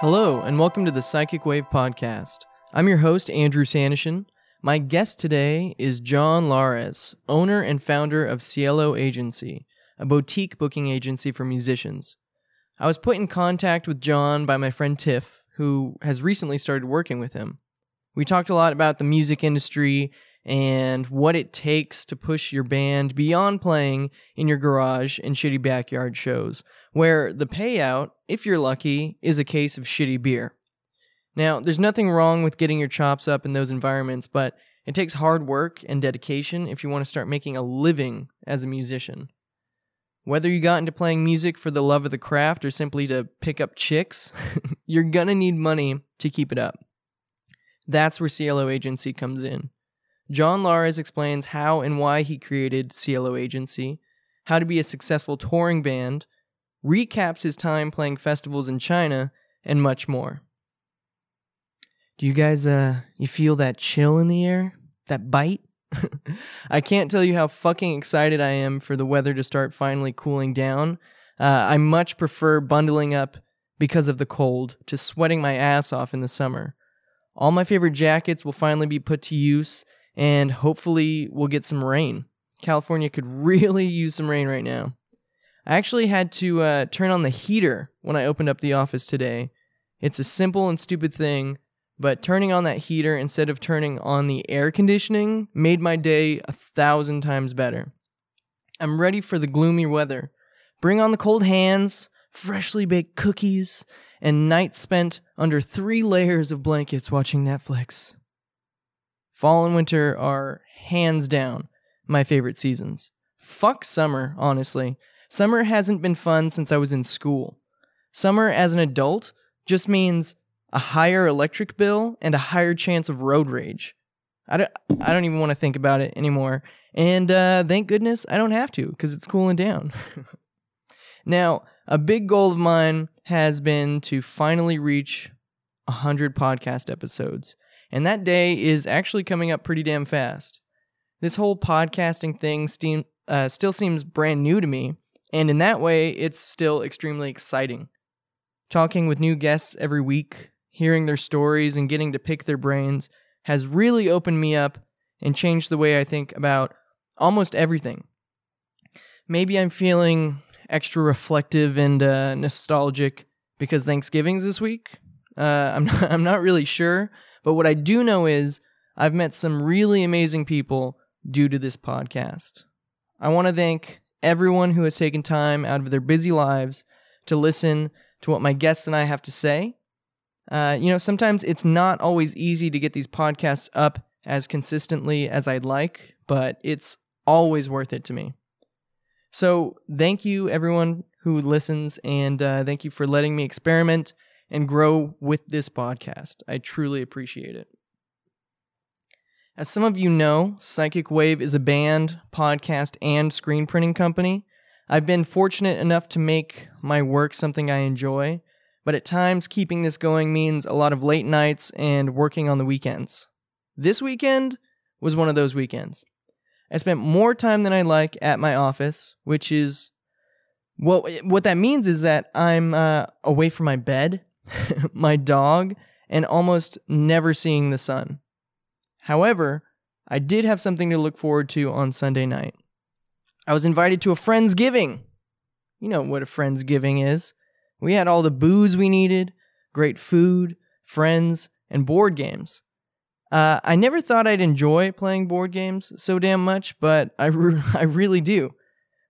Hello, and welcome to the Psychic Wave podcast. I'm your host, Andrew Sanyshyn. My guest today is John Lares, owner and founder of Cielo Agency, a boutique booking agency for musicians. I was put in contact with John by my friend Tiff, who has recently started working with him. We talked a lot about the music industry and what it takes to push your band beyond playing in your garage and shitty backyard shows, where the payout, if you're lucky, is a case of shitty beer. Now, there's nothing wrong with getting your chops up in those environments, but it takes hard work and dedication if you want to start making a living as a musician. Whether you got into playing music for the love of the craft or simply to pick up chicks, you're gonna need money to keep it up. That's where Cielo Agency comes in. John Lares explains how and why he created Cielo Agency, how to be a successful touring band, recaps his time playing festivals in China, and much more. Do you guys, you feel that chill in the air? That bite? I can't tell you how fucking excited I am for the weather to start finally cooling down. I much prefer bundling up because of the cold to sweating my ass off in the summer. All my favorite jackets will finally be put to use, and hopefully we'll get some rain. California could really use some rain right now. I actually had to turn on the heater when I opened up the office today. It's a simple and stupid thing, but turning on that heater instead of turning on the air conditioning made my day 1,000 times better. I'm ready for the gloomy weather. Bring on the cold hands, freshly baked cookies, and nights spent under 3 layers of blankets watching Netflix. Fall and winter are hands down my favorite seasons. Fuck summer, honestly. Summer hasn't been fun since I was in school. Summer as an adult just means a higher electric bill and a higher chance of road rage. I don't even want to think about it anymore. And thank goodness I don't have to because it's cooling down. Now, a big goal of mine has been to finally reach 100 podcast episodes. And that day is actually coming up pretty damn fast. This whole podcasting thing still seems brand new to me. And in that way, it's still extremely exciting. Talking with new guests every week, hearing their stories, and getting to pick their brains has really opened me up and changed the way I think about almost everything. Maybe I'm feeling extra reflective and nostalgic because Thanksgiving's this week. I'm not really sure, but what I do know is I've met some really amazing people due to this podcast. I want to thank everyone who has taken time out of their busy lives to listen to what my guests and I have to say. Sometimes it's not always easy to get these podcasts up as consistently as I'd like, but it's always worth it to me. So thank you, everyone who listens, and thank you for letting me experiment and grow with this podcast. I truly appreciate it. As some of you know, Psychic Wave is a band, podcast, and screen printing company. I've been fortunate enough to make my work something I enjoy, but at times keeping this going means a lot of late nights and working on the weekends. This weekend was one of those weekends. I spent more time than I like at my office, which is, well, what that means is that I'm away from my bed, my dog, and almost never seeing the sun. However, I did have something to look forward to on Sunday night. I was invited to a Friendsgiving. You know what a Friendsgiving is. We had all the booze we needed, great food, friends, and board games. I never thought I'd enjoy playing board games so damn much, but I really do.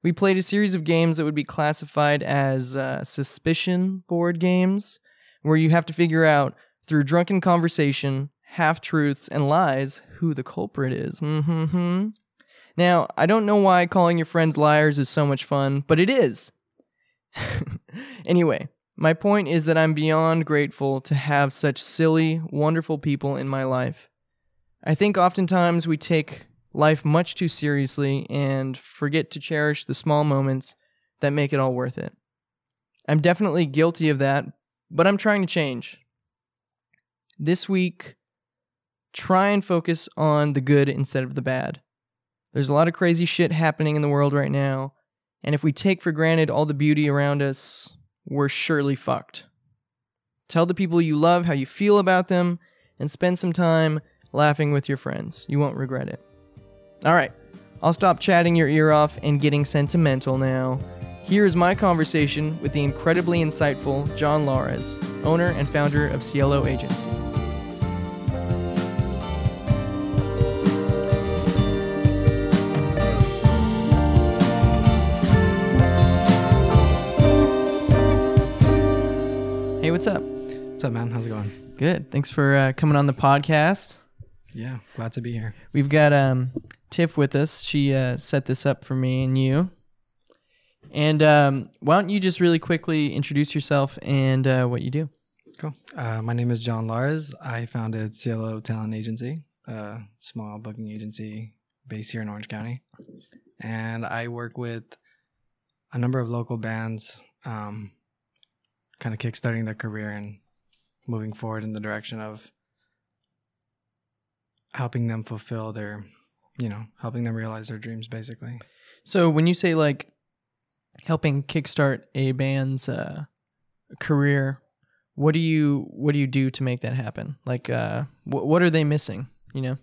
We played a series of games that would be classified as suspicion board games, where you have to figure out, through drunken conversation, half-truths, and lies, who the culprit is. Mm-hmm-hmm. Now, I don't know why calling your friends liars is so much fun, but it is. Anyway, my point is that I'm beyond grateful to have such silly, wonderful people in my life. I think oftentimes we take life much too seriously and forget to cherish the small moments that make it all worth it. I'm definitely guilty of that, but I'm trying to change. This week, try and focus on the good instead of the bad. There's a lot of crazy shit happening in the world right now, and if we take for granted all the beauty around us, we're surely fucked. Tell the people you love how you feel about them, and spend some time laughing with your friends. You won't regret it. All right, I'll stop chatting your ear off and getting sentimental now. Here is my conversation with the incredibly insightful John Lares, owner and founder of Cielo Agency. Hey, what's up? What's up, man? How's it going? Good. Thanks for coming on the podcast. Yeah, glad to be here. We've got Tiff with us. She set this up for me and you. And why don't you just really quickly introduce yourself and what you do? Cool. My name is John Lares. I founded Cielo Talent Agency, a small booking agency based here in Orange County. And I work with a number of local bands, kind of kickstarting their career and moving forward in the direction of helping them fulfill their, helping them realize their dreams, basically. So when you say like helping kickstart a band's career, what do you do to make that happen? Like, what are they missing? Yeah.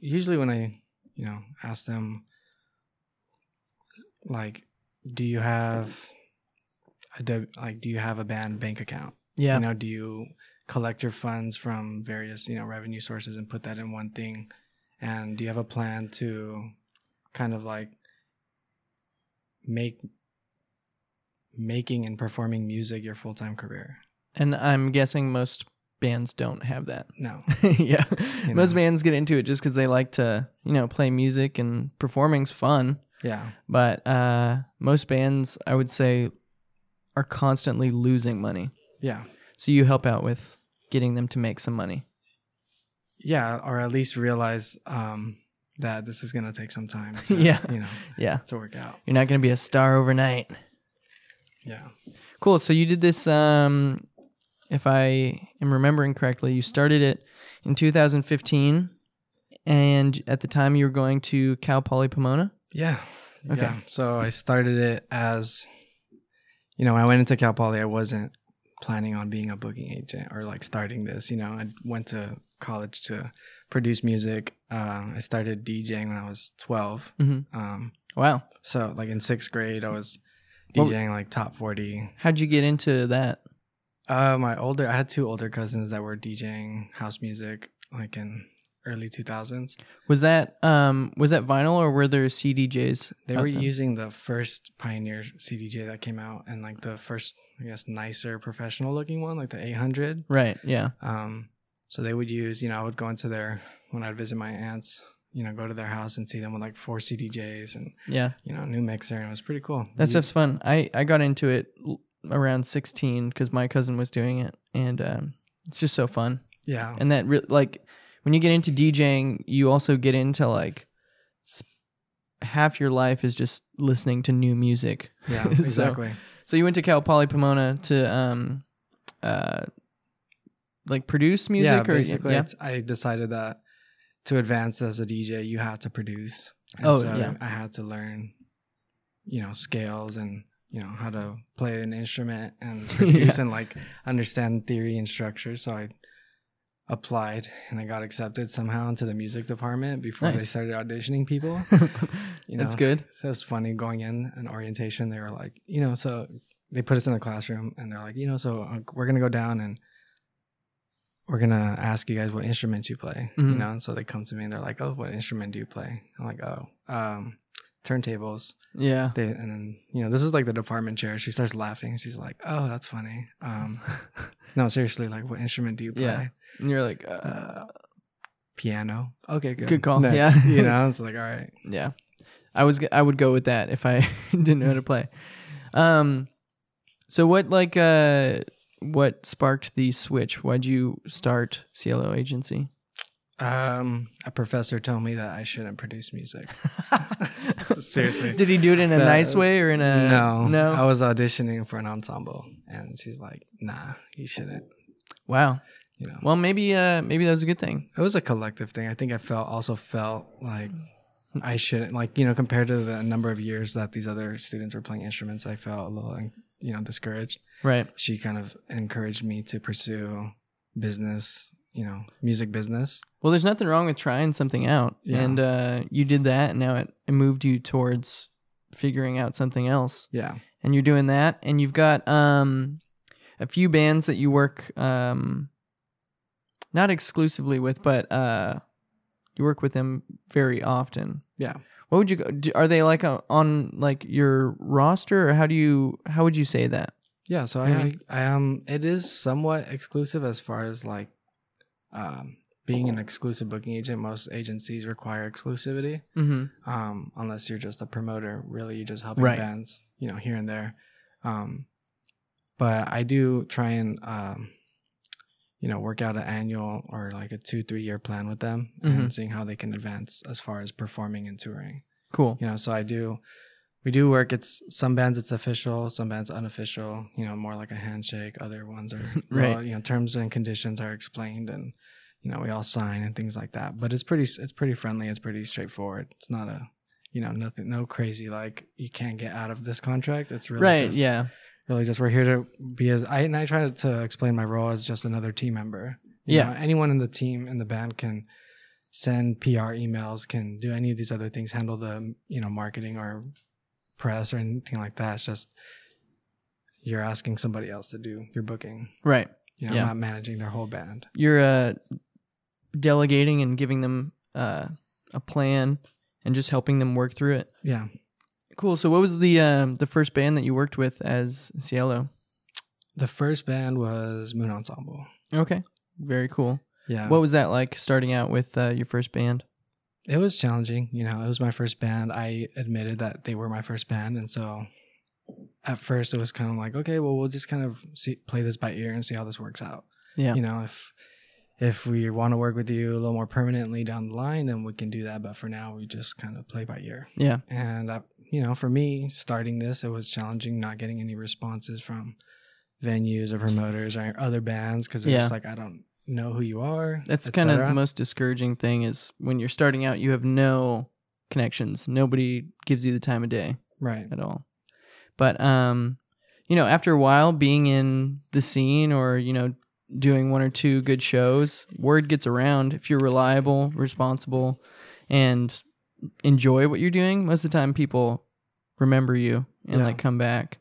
Usually when I, ask them, like, do you have a band bank account? Yeah. Do you collect your funds from various, revenue sources and put that in one thing? And do you have a plan to kind of like make making and performing music your full-time career? And I'm guessing most bands don't have that. No. Yeah. Most bands get into it just because they like to, play music, and performing's fun. Yeah. But most bands, I would say, are constantly losing money. Yeah. So you help out with getting them to make some money. Yeah, or at least realize that this is going to take some time to, to work out. You're not going to be a star overnight. Yeah. Cool. So you did this, if I am remembering correctly, you started it in 2015, and at the time you were going to Cal Poly Pomona? Yeah. Okay. Yeah. So I started it as... when I went into Cal Poly, I wasn't planning on being a booking agent or like starting this. I went to college to produce music. I started DJing when I was 12. Mm-hmm. Wow. So like in sixth grade, I was DJing like top 40. How'd you get into that? I had two older cousins that were DJing house music like in early 2000s. Was that vinyl, or were there CDJs? They were using the first Pioneer CDJ that came out, and like the first, nicer professional looking one, like the 800. Right. Yeah. So they would use, I would go into their, when I'd visit my aunts, go to their house and see them with like four CDJs and a new mixer, and it was pretty cool. That stuff's fun. I got into it around 16 because my cousin was doing it, and it's just so fun. Yeah. And that when you get into DJing, you also get into like half your life is just listening to new music. Yeah, exactly. So you went to Cal Poly Pomona to produce music? Yeah, basically. Yeah? I decided that to advance as a DJ, you had to produce. And I had to learn, scales and, how to play an instrument and produce and like understand theory and structure. So I applied and I got accepted somehow into the music department before they started auditioning people. That's good. So it's funny going in an orientation. They were like, so they put us in a classroom and they're like, so we're going to go down and we're going to ask you guys what instruments you play. Mm-hmm. And so they come to me and they're like, oh, what instrument do you play? I'm like, turntables. Yeah. And then, this is like the department chair. She starts laughing. She's like, oh, that's funny. No, seriously, like what instrument do you play? Yeah. And you're like, piano. Okay, good call. Next. Yeah. It's like, all right. Yeah. I would go with that if I didn't know how to play. So what sparked the switch? Why'd you start Cielo Agency? A professor told me that I shouldn't produce music. Seriously. Did he do it in a nice way or in a... No. I was auditioning for an ensemble and she's like, nah, you shouldn't. Wow. Well, maybe that was a good thing. It was a collective thing. I think I felt like I shouldn't, compared to the number of years that these other students were playing instruments, I felt a little you know, discouraged. Right. She kind of encouraged me to pursue business, you know, music business. Well, there's nothing wrong with trying something out. Yeah. And you did that, and now it moved you towards figuring out something else. Yeah. And you're doing that, and you've got a few bands that you work not exclusively with, but you work with them very often. Yeah. What would you go? Are they like on like your roster, or how would you say that? Yeah, so I it is somewhat exclusive as far as like being an exclusive booking agent. Most agencies require exclusivity, mm-hmm. Unless you're just a promoter. Really, you're just helping bands, you know, here and there. But I do try and you know, work out an annual or like a 2-3 year plan with them, mm-hmm. and seeing how they can advance as far as performing and touring. Cool. You know, so we do work. It's some bands it's official, some bands unofficial, you know, more like a handshake. Other ones are, well, you know, terms and conditions are explained, and, you know, we all sign and things like that. But it's pretty friendly. It's pretty straightforward. It's not a, you know, nothing, no crazy, like you can't get out of this contract. It's really just we're here to be as, I try to explain my role as just another team member. You know, anyone in the team, in the band can send PR emails, can do any of these other things, handle the, you know, marketing or press or anything like that. It's just you're asking somebody else to do your booking, right? You know, not managing their whole band. You're delegating and giving them a plan and just helping them work through it. Yeah, cool. So, what was the first band that you worked with as Cielo? The first band was Moon Ensemble. Okay, very cool. Yeah, what was that like starting out with your first band? It was challenging. You know, it was my first band. I admitted that they were my first band. And so at first it was kind of like, okay, well, we'll just kind of play this by ear and see how this works out. Yeah. You know, if we want to work with you a little more permanently down the line, then we can do that. But for now, we just kind of play by ear. Yeah. And, you know, for me, starting this, it was challenging not getting any responses from venues or promoters or other bands, because they're just like, I don't know who you are. That's kind of the most discouraging thing, is when you're starting out, you have no connections. Nobody gives you the time of day, right, at all. But you know, after a while being in the scene, or, you know, doing one or two good shows, word gets around. If you're reliable, responsible, and enjoy what you're doing, most of the time people remember you and like come back.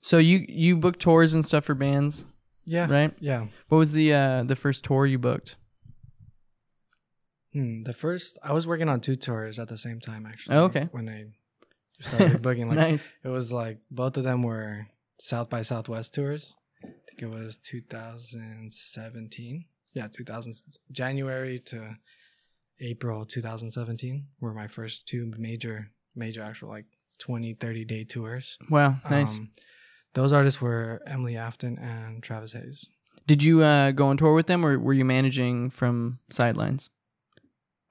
So you book tours and stuff for bands. Yeah. Right? Yeah. What was the first tour you booked? I was working on two tours at the same time, actually. Oh, okay. When I started booking. Like, nice. It was like both of them were South by Southwest tours. I think it was 2017. Yeah, January to April 2017 were my first two major actual like 20-30 day tours. Wow, nice. Those artists were Emily Afton and Travis Hayes. Did you go on tour with them, or were you managing from sidelines?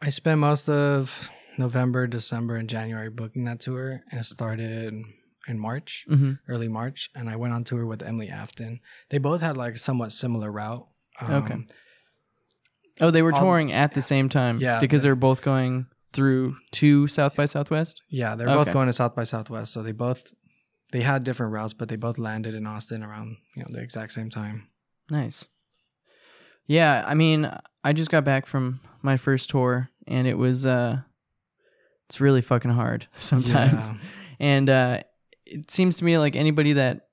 I spent most of November, December, and January booking that tour, and it started in March, mm-hmm. early March, and I went on tour with Emily Afton. They both had like somewhat similar route. Okay. Oh, they were touring at the same time? Yeah. Because they were both going through to South by Southwest? Yeah, they're both going to South by Southwest, so they had different routes, but they both landed in Austin around, you know, the exact same time. Nice. Yeah, I mean, I just got back from my first tour, and it was it's really fucking hard sometimes. Yeah. And it seems to me like anybody that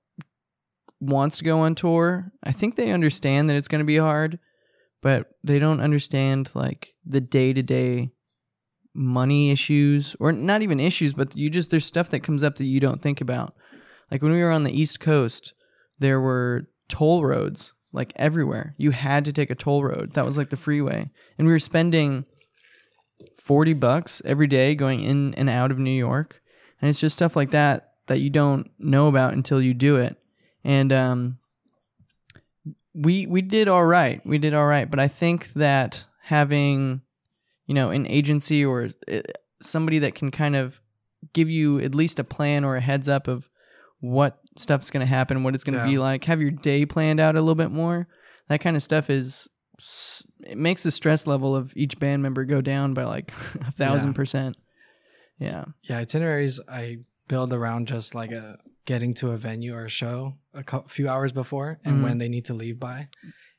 wants to go on tour, I think they understand that it's going to be hard, but they don't understand like the day-to-day money issues, or not even issues, but there's stuff that comes up that you don't think about. Like when we were on the East Coast, there were toll roads like everywhere. You had to take a toll road. That was like the freeway. And we were spending $40 every day going in and out of New York. And it's just stuff like that that you don't know about until you do it. And we did all right. We did all right. But I think that having, you know, an agency or somebody that can kind of give you at least a plan or a heads up of what stuff's going to happen, what it's going to be like, have your day planned out a little bit more. That kind of stuff it makes the stress level of each band member go down by like 1,000%. Yeah. Yeah. Itineraries I build around just like a getting to a venue or a show a few hours before and when they need to leave by,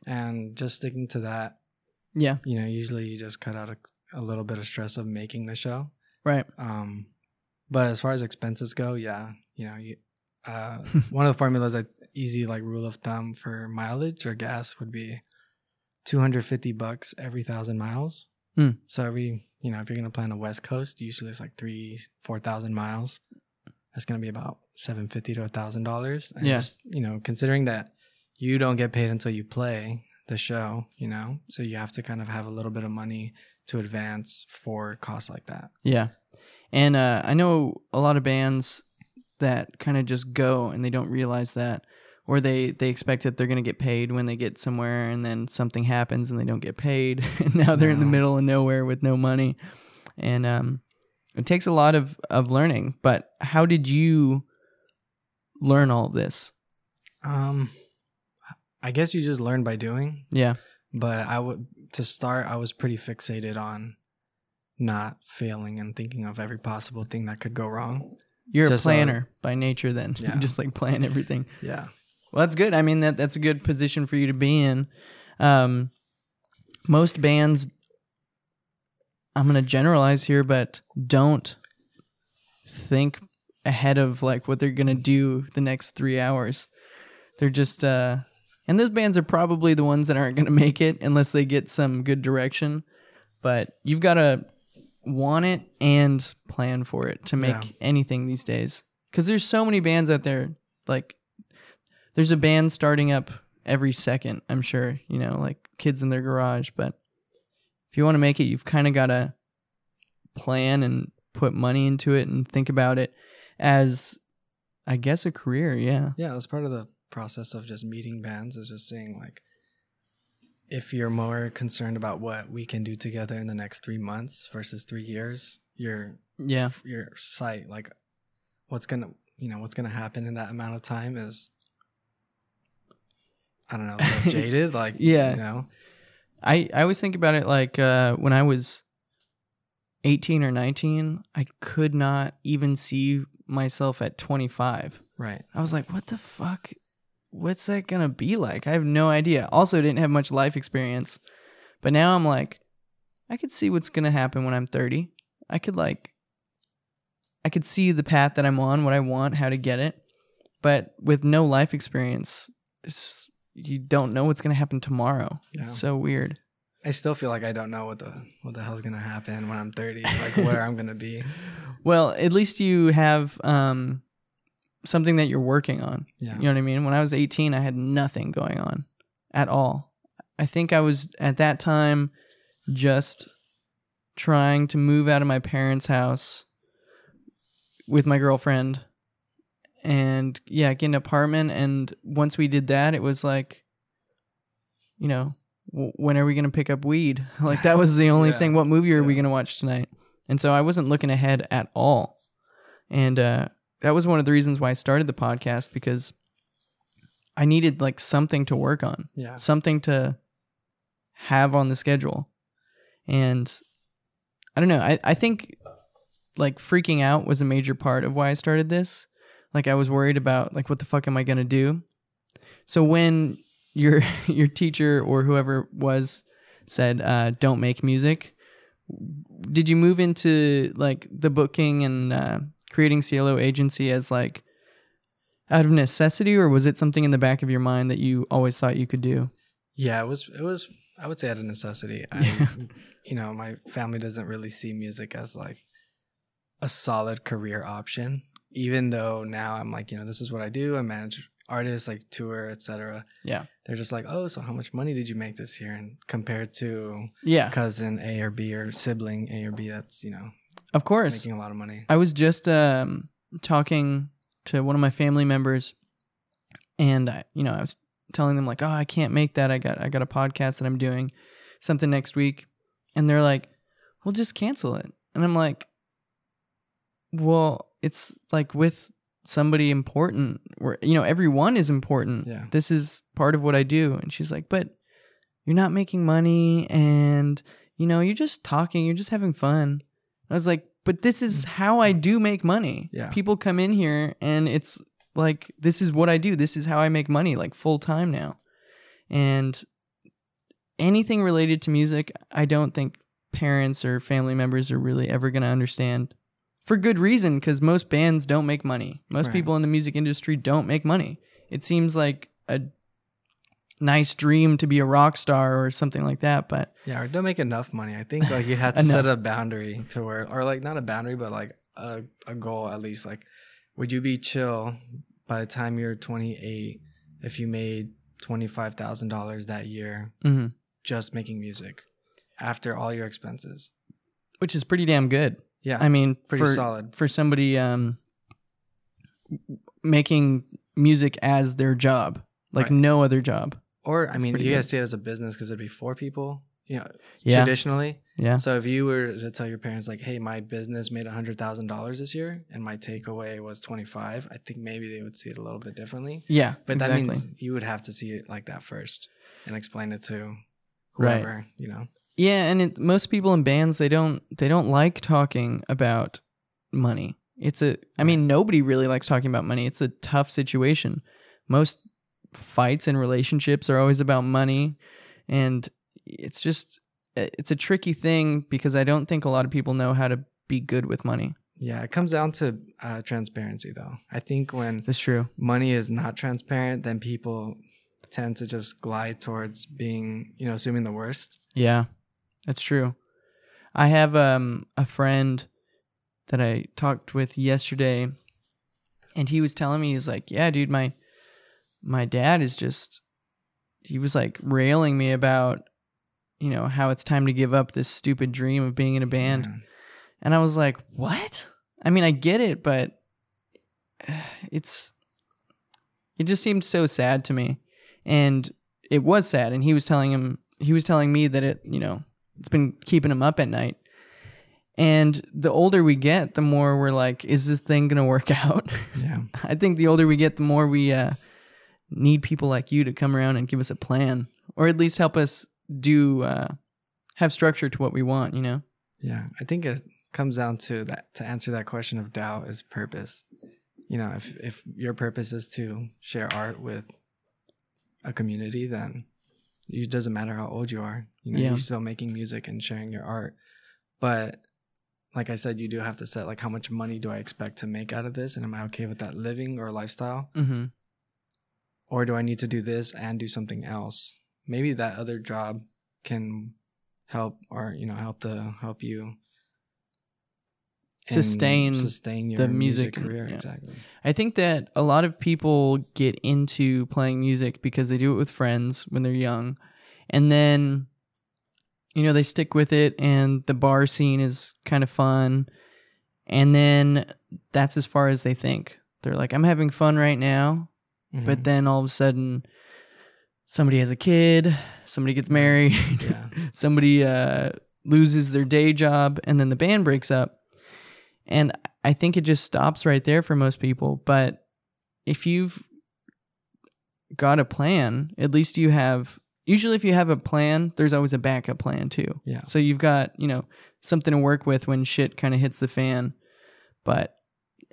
and just sticking to that. Yeah. You know, usually you just cut out a little bit of stress of making the show. Right. But as far as expenses go, yeah, you know, one of the formulas that easy, like rule of thumb for mileage or gas would be $250 every 1,000 miles. So every, you know, if you're going to plan the West Coast, usually it's like 3,000-4,000 miles. That's going to be about $750 to $1,000. And yeah. Just, you know, considering that you don't get paid until you play the show, you know, so you have to kind of have a little bit of money to advance for costs like that. Yeah. And I know a lot of bands that kind of just go and they don't realize that, or they expect that they're going to get paid when they get somewhere, and then something happens and they don't get paid. And now they're in the middle of nowhere with no money. And it takes a lot of learning. But how did you learn all this? I guess you just learn by doing. Yeah. But I was pretty fixated on not failing and thinking of every possible thing that could go wrong. You're just a planner by nature then. Yeah. You just like plan everything. Yeah. Well, that's good. I mean, that's a good position for you to be in. Most bands, I'm going to generalize here, but don't think ahead of like what they're going to do the next 3 hours. They're just, and those bands are probably the ones that aren't going to make it unless they get some good direction. But you've got to want it and plan for it to make anything these days, because there's so many bands out there. Like there's a band starting up every second, I'm sure, you know, like kids in their garage. But if you want to make it, you've kind of got to plan and put money into it and think about it as, I guess, a career. Yeah, that's part of the process of just meeting bands, is just seeing like, if you're more concerned about what we can do together in the next 3 months versus 3 years, your sight, like what's gonna happen in that amount of time is, I don't know, a little jaded, like you know. I always think about it like when I was 18 or 19, I could not even see myself at 25. Right. I was like, what the fuck? What's that gonna be like? I have no idea. Also, didn't have much life experience. But now I'm like, I could see what's gonna happen when I'm 30. I could see the path that I'm on, what I want, how to get it. But with no life experience, you don't know what's gonna happen tomorrow. Yeah. It's so weird. I still feel like I don't know what the hell's gonna happen when I'm 30. Like where I'm gonna be. Well, at least you have something that you're working on. Yeah. You know what I mean? When I was 18, I had nothing going on at all. I think I was at that time just trying to move out of my parents' house with my girlfriend and get an apartment. And once we did that, it was like, you know, when are we going to pick up weed? Like that was the only thing. What movie are we going to watch tonight? And so I wasn't looking ahead at all. And, that was one of the reasons why I started the podcast, because I needed like something to work on, something to have on the schedule. And I don't know. I think like freaking out was a major part of why I started this. Like I was worried about like, what the fuck am I going to do? So when your teacher or whoever was said, don't make music, did you move into like the booking and, creating Cielo Agency as like out of necessity, or was it something in the back of your mind that you always thought you could do? Yeah, it was, I would say out of necessity. Yeah. You know, my family doesn't really see music as like a solid career option, even though now I'm like, you know, this is what I do. I manage artists, like tour, etc. Yeah. They're just like, oh, so how much money did you make this year? And compared to cousin A or B or sibling A or B, that's, you know, of course, making a lot of money. I was just talking to one of my family members, and I was telling them like, "Oh, I can't make that. I got a podcast that I'm doing, something next week," and they're like, "Well, just cancel it." And I'm like, "Well, it's like with somebody important, where you know everyone is important. Yeah. This is part of what I do." And she's like, "But you're not making money, and you know you're just talking. You're just having fun." I was like, but this is how I do make money. Yeah. People come in here and it's like, this is what I do. This is how I make money, like, full time now. And anything related to music, I don't think parents or family members are really ever going to understand, for good reason, because most bands don't make money. Most people in the music industry don't make money. It seems like a nice dream to be a rock star or something like that, but yeah, or don't make enough money. I think, like, you have to set a boundary to where, or like not a boundary, but like a goal, at least. Like, would you be chill by the time you're 28 if you made $25,000 that year just making music after all your expenses? Which is pretty damn good. Yeah, I mean, pretty solid for somebody making music as their job, like no other job. Or I mean, you guys see it as a business because it'd be four people, you know, traditionally. Yeah. So if you were to tell your parents, like, "Hey, my business made $100,000 this year, and my takeaway was 25," I think maybe they would see it a little bit differently. Yeah, but that means you would have to see it like that first and explain it to whoever, you know. Yeah, and most people in bands, they don't like talking about money. I mean, nobody really likes talking about money. It's a tough situation. Most fights and relationships are always about money, and it's a tricky thing because I don't think a lot of people know how to be good with money. Yeah, it comes down to transparency, though. I think when that's true, money is not transparent, then people tend to just glide towards being, you know, assuming the worst. Yeah, that's true. I have a friend that I talked with yesterday, and he was telling me, he's like, "Yeah, dude, my dad is just," he was like railing me about, you know, how it's time to give up this stupid dream of being in a band. Yeah. And I was like, what? I mean, I get it, but it just seemed so sad to me. And it was sad. And he was telling me that it, you know, it's been keeping him up at night. And the older we get, the more we're like, is this thing going to work out? Yeah. I think the older we get, the more we need people like you to come around and give us a plan, or at least help us have structure to what we want, you know? Yeah. I think it comes down to that, to answer that question of doubt, is purpose. You know, if your purpose is to share art with a community, then it doesn't matter how old you are, you know, you're still making music and sharing your art. But like I said, you do have to set, like, how much money do I expect to make out of this? And am I okay with that living or lifestyle? Mm-hmm. Or do I need to do this and do something else? Maybe that other job can help, or, you know, help you sustain your music career. Yeah. Exactly. I think that a lot of people get into playing music because they do it with friends when they're young, and then, you know, they stick with it, and the bar scene is kind of fun, and then that's as far as they think. They're like, I'm having fun right now, but then all of a sudden somebody has a kid, somebody gets married, somebody loses their day job, and then the band breaks up. And I think it just stops right there for most people. But if you've got a plan, at least you have, usually if you have a plan, there's always a backup plan too. Yeah. So you've got, you know, something to work with when shit kind of hits the fan. But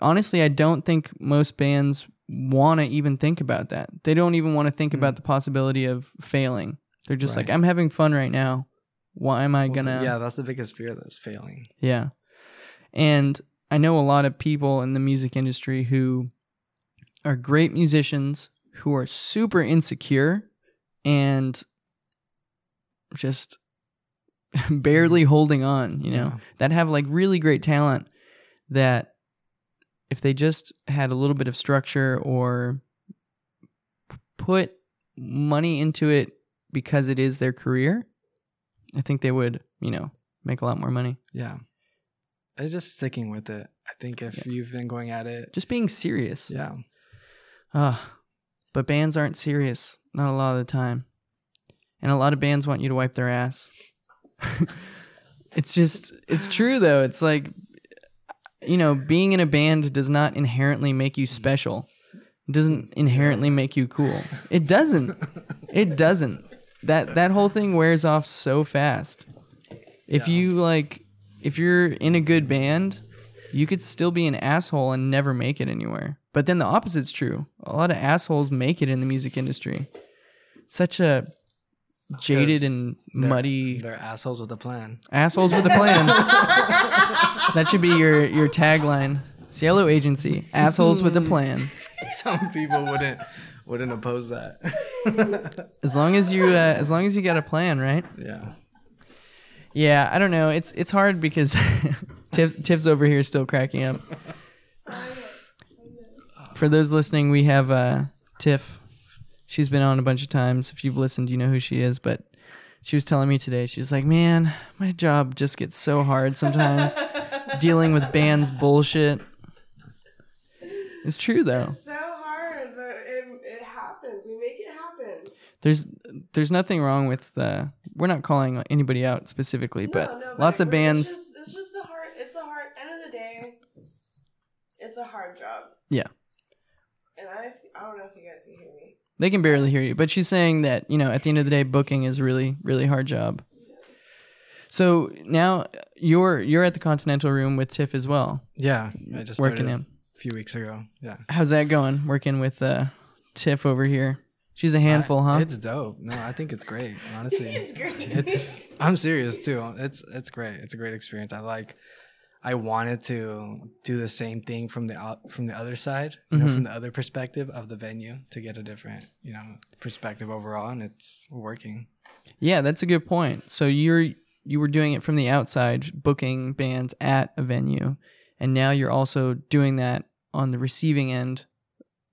honestly, I don't think most bands want to even think about that. They don't even want to think about the possibility of failing. They're just like, I'm having fun right now. Why am I gonna... Yeah, that's the biggest fear, that's failing. Yeah. And I know a lot of people in the music industry who are great musicians, who are super insecure and just barely holding on, you know, that have like really great talent, that if they just had a little bit of structure or put money into it because it is their career, I think they would, you know, make a lot more money. Yeah. It's just sticking with it. I think if you've been going at it... Just being serious. Yeah. But bands aren't serious. Not a lot of the time. And a lot of bands want you to wipe their ass. It's just... It's true, though. It's like, you know, being in a band does not inherently make you special. It doesn't inherently make you cool. It doesn't. It doesn't. That whole thing wears off so fast. If you, like... If you're in a good band, You could still be an asshole and never make it anywhere. But then the opposite's true. A lot of assholes make it in the music industry. Such a jaded and muddy... They're assholes with a plan. Assholes with a plan. That should be your tagline. Cielo Agency, assholes with a plan. Some people wouldn't oppose that. as long as you got a plan, right? Yeah. Yeah, I don't know. It's hard because Tiff's over here still cracking up. For those listening, we have Tiff. She's been on a bunch of times. If you've listened, you know who she is. But she was telling me today, she was like, man, my job just gets so hard sometimes dealing with bands bullshit. It's true, though. It's so hard, but it happens. We make it happen. There's nothing wrong with... we're not calling anybody out specifically, but lots of bands... It's a hard... End of the day, it's a hard job. Yeah. And I don't know if you guys can hear me. They can barely hear you, but she's saying that, you know, at the end of the day, booking is a really, really hard job. Yeah. So now you're at the Continental Room with Tiff as well. Yeah. I just working in. Few weeks ago. Yeah. How's that going? Working with Tiff over here. She's a handful, huh? It's dope. No, I think it's great, honestly. It's great. I'm serious too. It's great. It's a great experience. I wanted to do the same thing from the other side, you know, from the other perspective of the venue to get a different, you know, perspective overall, and it's working. Yeah, that's a good point. So you were doing it from the outside, booking bands at a venue, and now you're also doing that on the receiving end.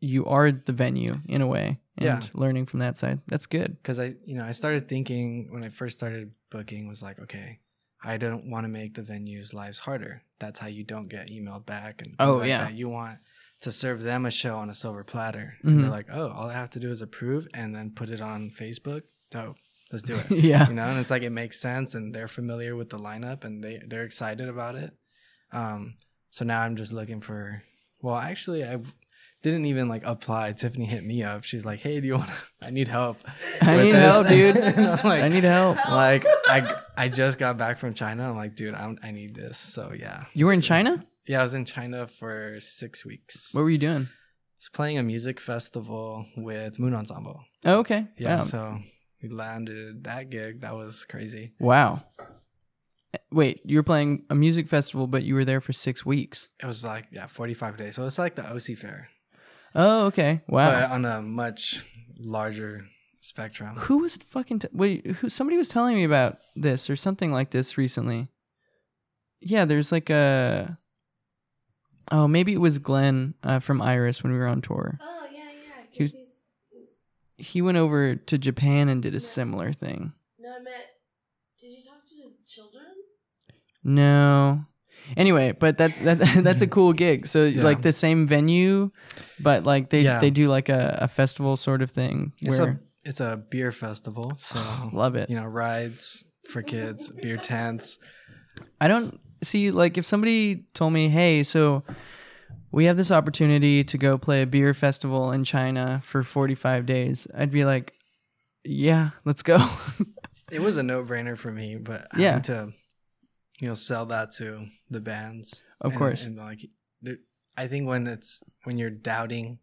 You are the venue in a way, and learning from that side. That's good. Because I started thinking when I first started booking was like, okay, I don't want to make the venue's lives harder. That's how you don't get emailed back and things like that. You want to serve them a show on a silver platter. Mm-hmm. And they're like, oh, all I have to do is approve and then put it on Facebook. Dope. Let's do it. Yeah. You know, and it's like it makes sense, and they're familiar with the lineup, and they're excited about it. So now I'm just looking for... Well, actually, I didn't even like apply. Tiffany hit me up. She's like, hey, do you want to... I need help. I need help, dude. I need help. Like... I just got back from China. I'm like, dude, I need this. So, yeah. You were in China? Yeah, I was in China for 6 weeks. What were you doing? I was playing a music festival with Moon Ensemble. Oh, okay. Yeah, wow. So we landed that gig. That was crazy. Wow. Wait, you were playing a music festival, but you were there for 6 weeks. It was 45 days. So it's like the OC Fair. Oh, okay. Wow. But on a much larger... spectrum. Who was fucking somebody was telling me about this or something like this recently. Yeah, there's like a maybe it was Glenn from Iris when we were on tour. Oh yeah. He went over to Japan and did a similar thing. No, I meant. Did you talk to Children? No. Anyway, but that's a cool gig. So like the same venue, but like they do like a festival sort of thing. It's a beer festival, so love it. You know, rides for kids, beer tents. I don't see, like, if somebody told me, hey, so we have this opportunity to go play a beer festival in China for 45 days, I'd be like, yeah, let's go. It was a no-brainer for me, but I had to, you know, sell that to the bands. Of course. And like, I think when you're doubting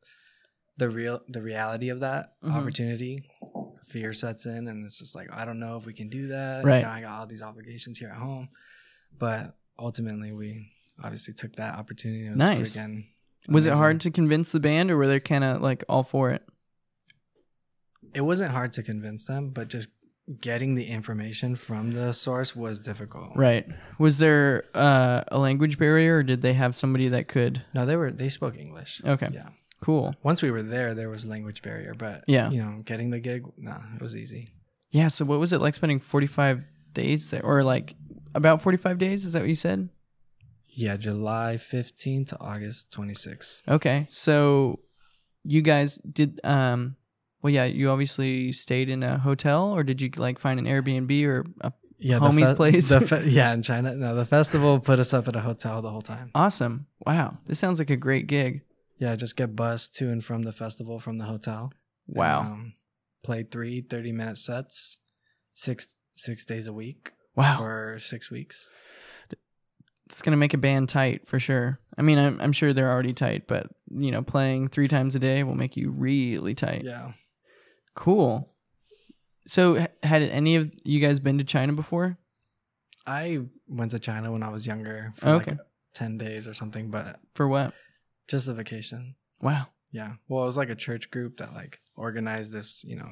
the reality of that opportunity, fear sets in, and it's just like, I don't know if we can do that. Right. You know, I got all these obligations here at home, but ultimately we obviously took that opportunity. Nice. Was it hard to convince the band, or were they kind of like all for it? It wasn't hard to convince them, but just getting the information from the source was difficult. Right. Was there a language barrier, or did they have somebody that could? No, they spoke English. Okay. Yeah. Cool. Once we were there was language barrier, but you know, getting the gig, it was easy. Yeah. So what was it like spending 45 days there, or like about 45 days? Is that what you said? Yeah. July 15 to August 26. Okay. So you guys did, you obviously stayed in a hotel, or did you like find an Airbnb or a homie's place? In China. No, the festival put us up at a hotel the whole time. Awesome. Wow. This sounds like a great gig. Yeah, just get bussed to and from the festival from the hotel. Wow. And, play 30-minute sets, six days a week. Wow. For 6 weeks. It's going to make a band tight for sure. I mean, I'm sure they're already tight, but, you know, playing 3 times a day will make you really tight. Yeah. Cool. So had any of you guys been to China before? I went to China when I was younger for like 10 days or something. But for what? Just a vacation. Wow. Yeah. Well, it was like a church group that like organized this, you know,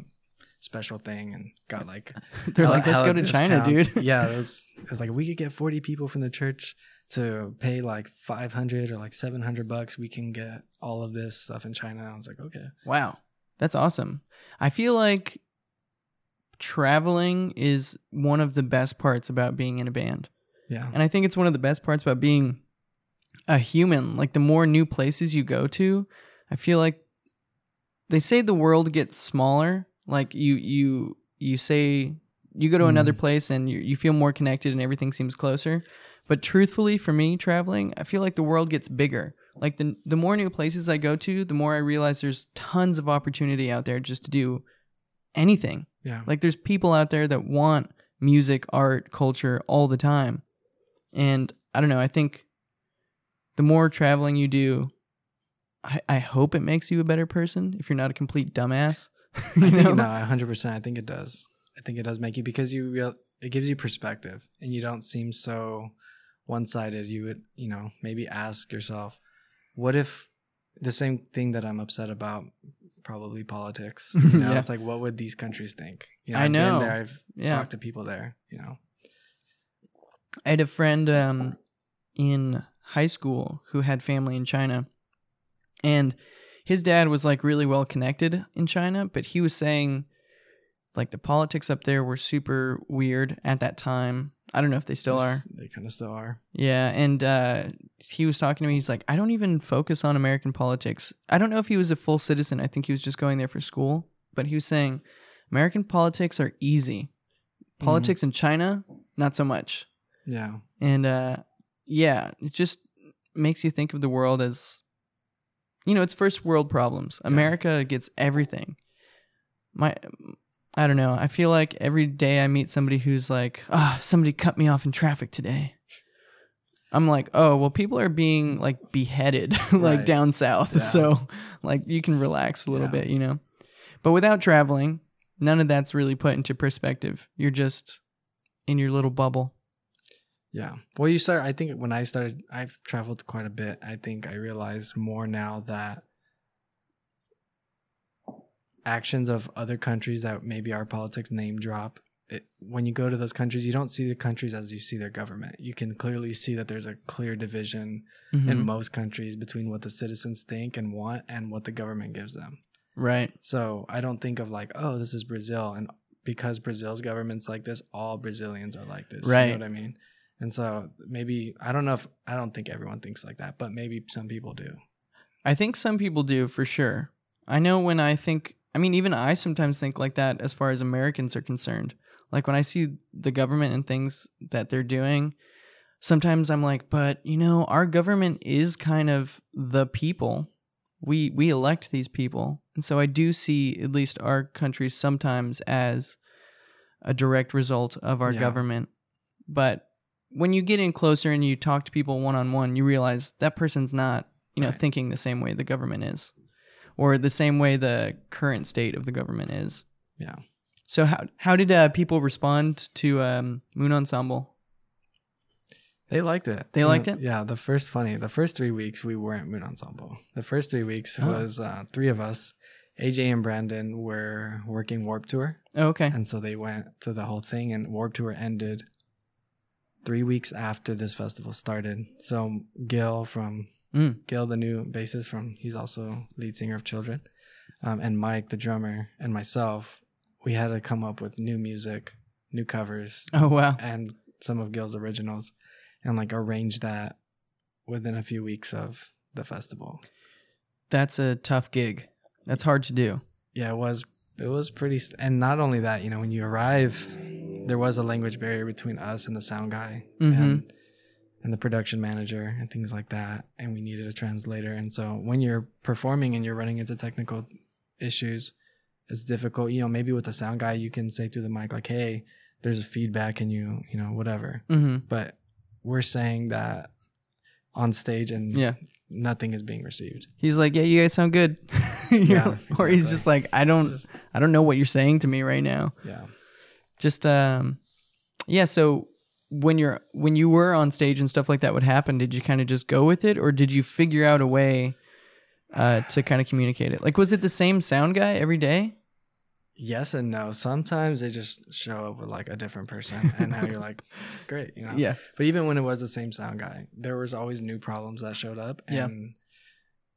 special thing and got like... They're like, let's go to China, dude. Yeah. It was like, we could get 40 people from the church to pay like $500 or like $700. We can get all of this stuff in China. I was like, okay. Wow. That's awesome. I feel like traveling is one of the best parts about being in a band. Yeah. And I think it's one of the best parts about being a human. Like, the more new places you go to, I feel like they say the world gets smaller. Like, you say you go to another place and you feel more connected and everything seems closer. But truthfully, for me, traveling, I feel like the world gets bigger. Like, the more new places I go to, the more I realize there's tons of opportunity out there just to do anything. Yeah. Like, there's people out there that want music, art, culture all the time. And I don't know, I think the more traveling you do, I hope it makes you a better person if you're not a complete dumbass. No, 100%. I think it does. I think it does make you, because it gives you perspective and you don't seem so one-sided. You would, you know, maybe ask yourself, what if the same thing that I'm upset about, probably politics, you know? Yeah. It's like, what would these countries think? You know, I know. I've been there, I've talked to people there, you know. I had a friend in high school who had family in China, and his dad was like really well connected in China, but he was saying like the politics up there were super weird at that time. I don't know if they still are. They kind of still are. Yeah, and he was talking to me. He's like, I don't even focus on American politics. I don't know if he was a full citizen. I think he was just going there for school. But he was saying, American politics are easy. Politics in China, not so much. Yeah. And it just makes you think of the world as, you know, it's first world problems. Yeah. America gets everything. I don't know. I feel like every day I meet somebody who's like, somebody cut me off in traffic today. I'm like, oh, well, people are being like beheaded like right. down south. Yeah. So like you can relax a little bit, you know. But without traveling, none of that's really put into perspective. You're just in your little bubble. Yeah. Well, I think when I started, I've traveled quite a bit. I think I realize more now that actions of other countries that maybe our politics name drop it, when you go to those countries, you don't see the countries as you see their government. You can clearly see that there's a clear division in most countries between what the citizens think and want and what the government gives them. Right. So I don't think of like, oh, this is Brazil, and because Brazil's government's like this, all Brazilians are like this. Right. You know what I mean? And so maybe, I don't think everyone thinks like that, but maybe some people do. I think some people do for sure. I know when even I sometimes think like that as far as Americans are concerned. Like when I see the government and things that they're doing, sometimes I'm like, but you know, our government is kind of the people. We elect these people. And so I do see at least our country sometimes as a direct result of our government. But when you get in closer and you talk to people one-on-one, you realize that person's not, you know, thinking the same way the government is. Or the same way the current state of the government is. Yeah. So how did people respond to Moon Ensemble? They liked it. They liked it? Yeah. The first 3 weeks we weren't Moon Ensemble. The first 3 weeks was 3 of us. AJ and Brandon were working Warped Tour. Oh, okay. And so they went to the whole thing, and Warped Tour ended 3 weeks after this festival started. So Gil, the new bassist he's also lead singer of Children, and Mike, the drummer, and myself, we had to come up with new music, new covers. Oh, wow. And some of Gil's originals, and like arrange that within a few weeks of the festival. That's a tough gig. That's hard to do. Yeah, it was. It was pretty. And not only that, you know, when you arrive, there was a language barrier between us and the sound guy. Mm-hmm. And the production manager and things like that. And we needed a translator. And so when you're performing and you're running into technical issues, it's difficult. You know, maybe with the sound guy, you can say through the mic, like, hey, there's feedback and you know, whatever. Mm-hmm. But we're saying that on stage and nothing is being received. He's like, yeah, you guys sound good. Exactly. Or he's just like, I don't know what you're saying to me right now. Yeah. Just, so when you were on stage and stuff like that would happen, did you kind of just go with it, or did you figure out a way to kind of communicate it? Like, was it the same sound guy every day? Yes and no. Sometimes they just show up with like a different person, and now you're like, great, you know. Yeah. But even when it was the same sound guy, there was always new problems that showed up, and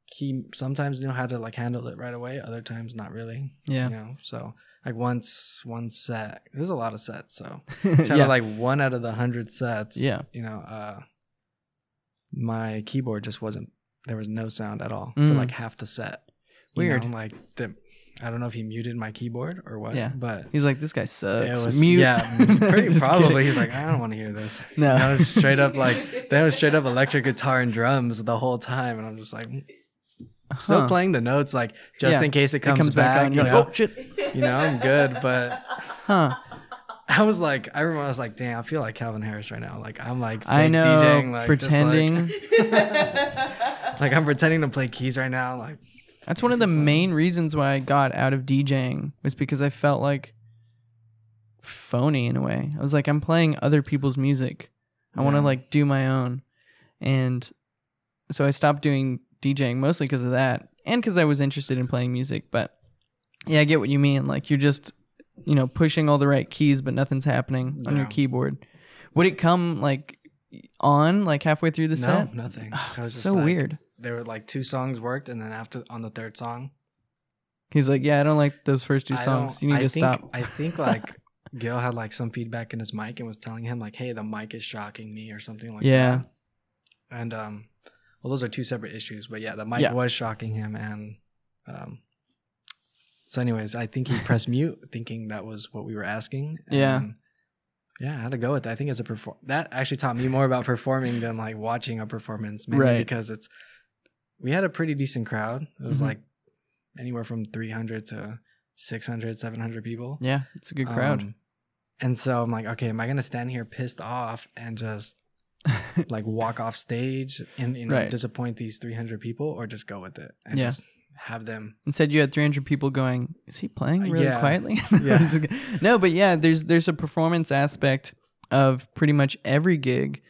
he sometimes knew how to like handle it right away. Other times, not really. Yeah. You know, so like one set, there's a lot of sets, so like one out of the 100 sets. Yeah. You know, my keyboard just wasn't. There was no sound at all for like half the set. Weird. You know, like I don't know if he muted my keyboard or what, but he's like, this guy sucks. It was, mute. Yeah, pretty probably. Kidding. He's like, I don't want to hear this. No, and that was straight up electric guitar and drums the whole time, and I'm just like, still playing the notes, like just in case it comes back. And you're like, oh shit, you know, I'm good, but I remember I was like, damn, I feel like Calvin Harris right now. Like I'm like, I know, DJing, like, pretending, just, like I'm pretending to play keys right now, like. That's one of the main reasons why I got out of DJing, was because I felt like phony in a way. I was like, I'm playing other people's music. I want to like do my own. And so I stopped doing DJing mostly because of that, and because I was interested in playing music. But yeah, I get what you mean. Like you're just, you know, pushing all the right keys, but nothing's happening on your keyboard. Would it come like on like halfway through the set? No, nothing. Oh, I was just so like, weird. There were like two songs worked, and then after on the third song, he's like, "Yeah, I don't like those first two songs. You need to stop." I think like Gil had like some feedback in his mic and was telling him like, "Hey, the mic is shocking me" or something like that. Yeah. And well, those are two separate issues, but yeah, the mic was shocking him, and so anyways, I think he pressed mute, thinking that was what we were asking. And yeah, I had to go with that. I think as a that actually taught me more about performing than like watching a performance, maybe because it's. We had a pretty decent crowd. It was like anywhere from 300 to 600, 700 people. Yeah, it's a good crowd. And so I'm like, okay, am I going to stand here pissed off and just like walk off stage and disappoint these 300 people, or just go with it and just have them? Instead, you had 300 people going, is he playing really quietly? No, but yeah, there's a performance aspect of pretty much every gig.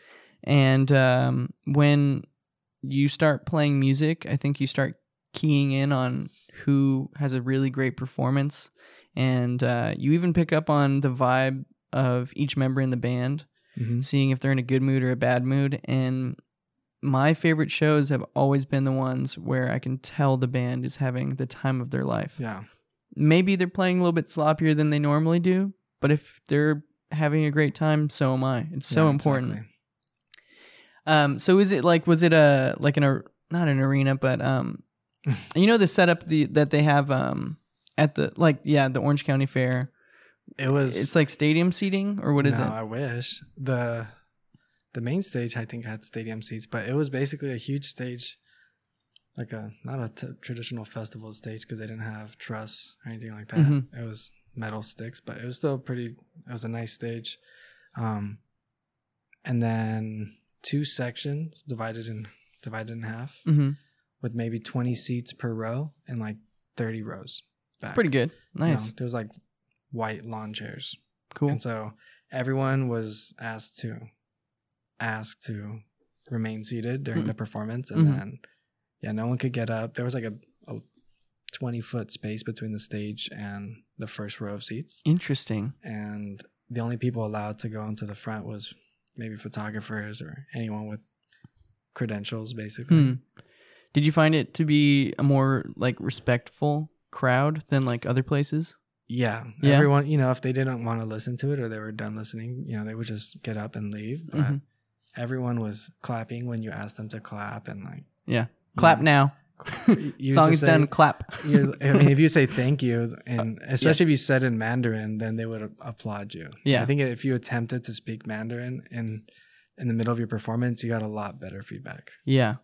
And when you start playing music, I think you start keying in on who has a really great performance, and you even pick up on the vibe of each member in the band, seeing if they're in a good mood or a bad mood. And my favorite shows have always been the ones where I can tell the band is having the time of their life. Yeah, maybe they're playing a little bit sloppier than they normally do, but if they're having a great time, so am I. It's so important. Exactly. So is it like, was it a, like not an arena, but, you know, the setup that they have, at the, like, the Orange County Fair, it's like stadium seating, or what is it? No, I wish. The main stage, I think, had stadium seats, but it was basically a huge stage, like not a traditional festival stage, because they didn't have truss or anything like that. It was metal sticks, but it was still it was a nice stage. And then two sections divided in half, with maybe 20 seats per row and like 30 rows back. That's pretty good. Nice. You know, there was like white lawn chairs. Cool. And so everyone was asked to remain seated during the performance, and then no one could get up. There was like a 20-foot space between the stage and the first row of seats. Interesting. And the only people allowed to go into the front was maybe photographers or anyone with credentials, basically. Did you find it to be a more like respectful crowd than like other places? Yeah. Everyone, you know, if they didn't want to listen to it or they were done listening, you know, they would just get up and leave. But everyone was clapping when you asked them to clap, and like, clap now. Song is done, clap. I mean, if you say thank you, and especially if you said in Mandarin, then they would applaud you. Yeah. I think if you attempted to speak Mandarin in the middle of your performance, you got a lot better feedback. Yeah.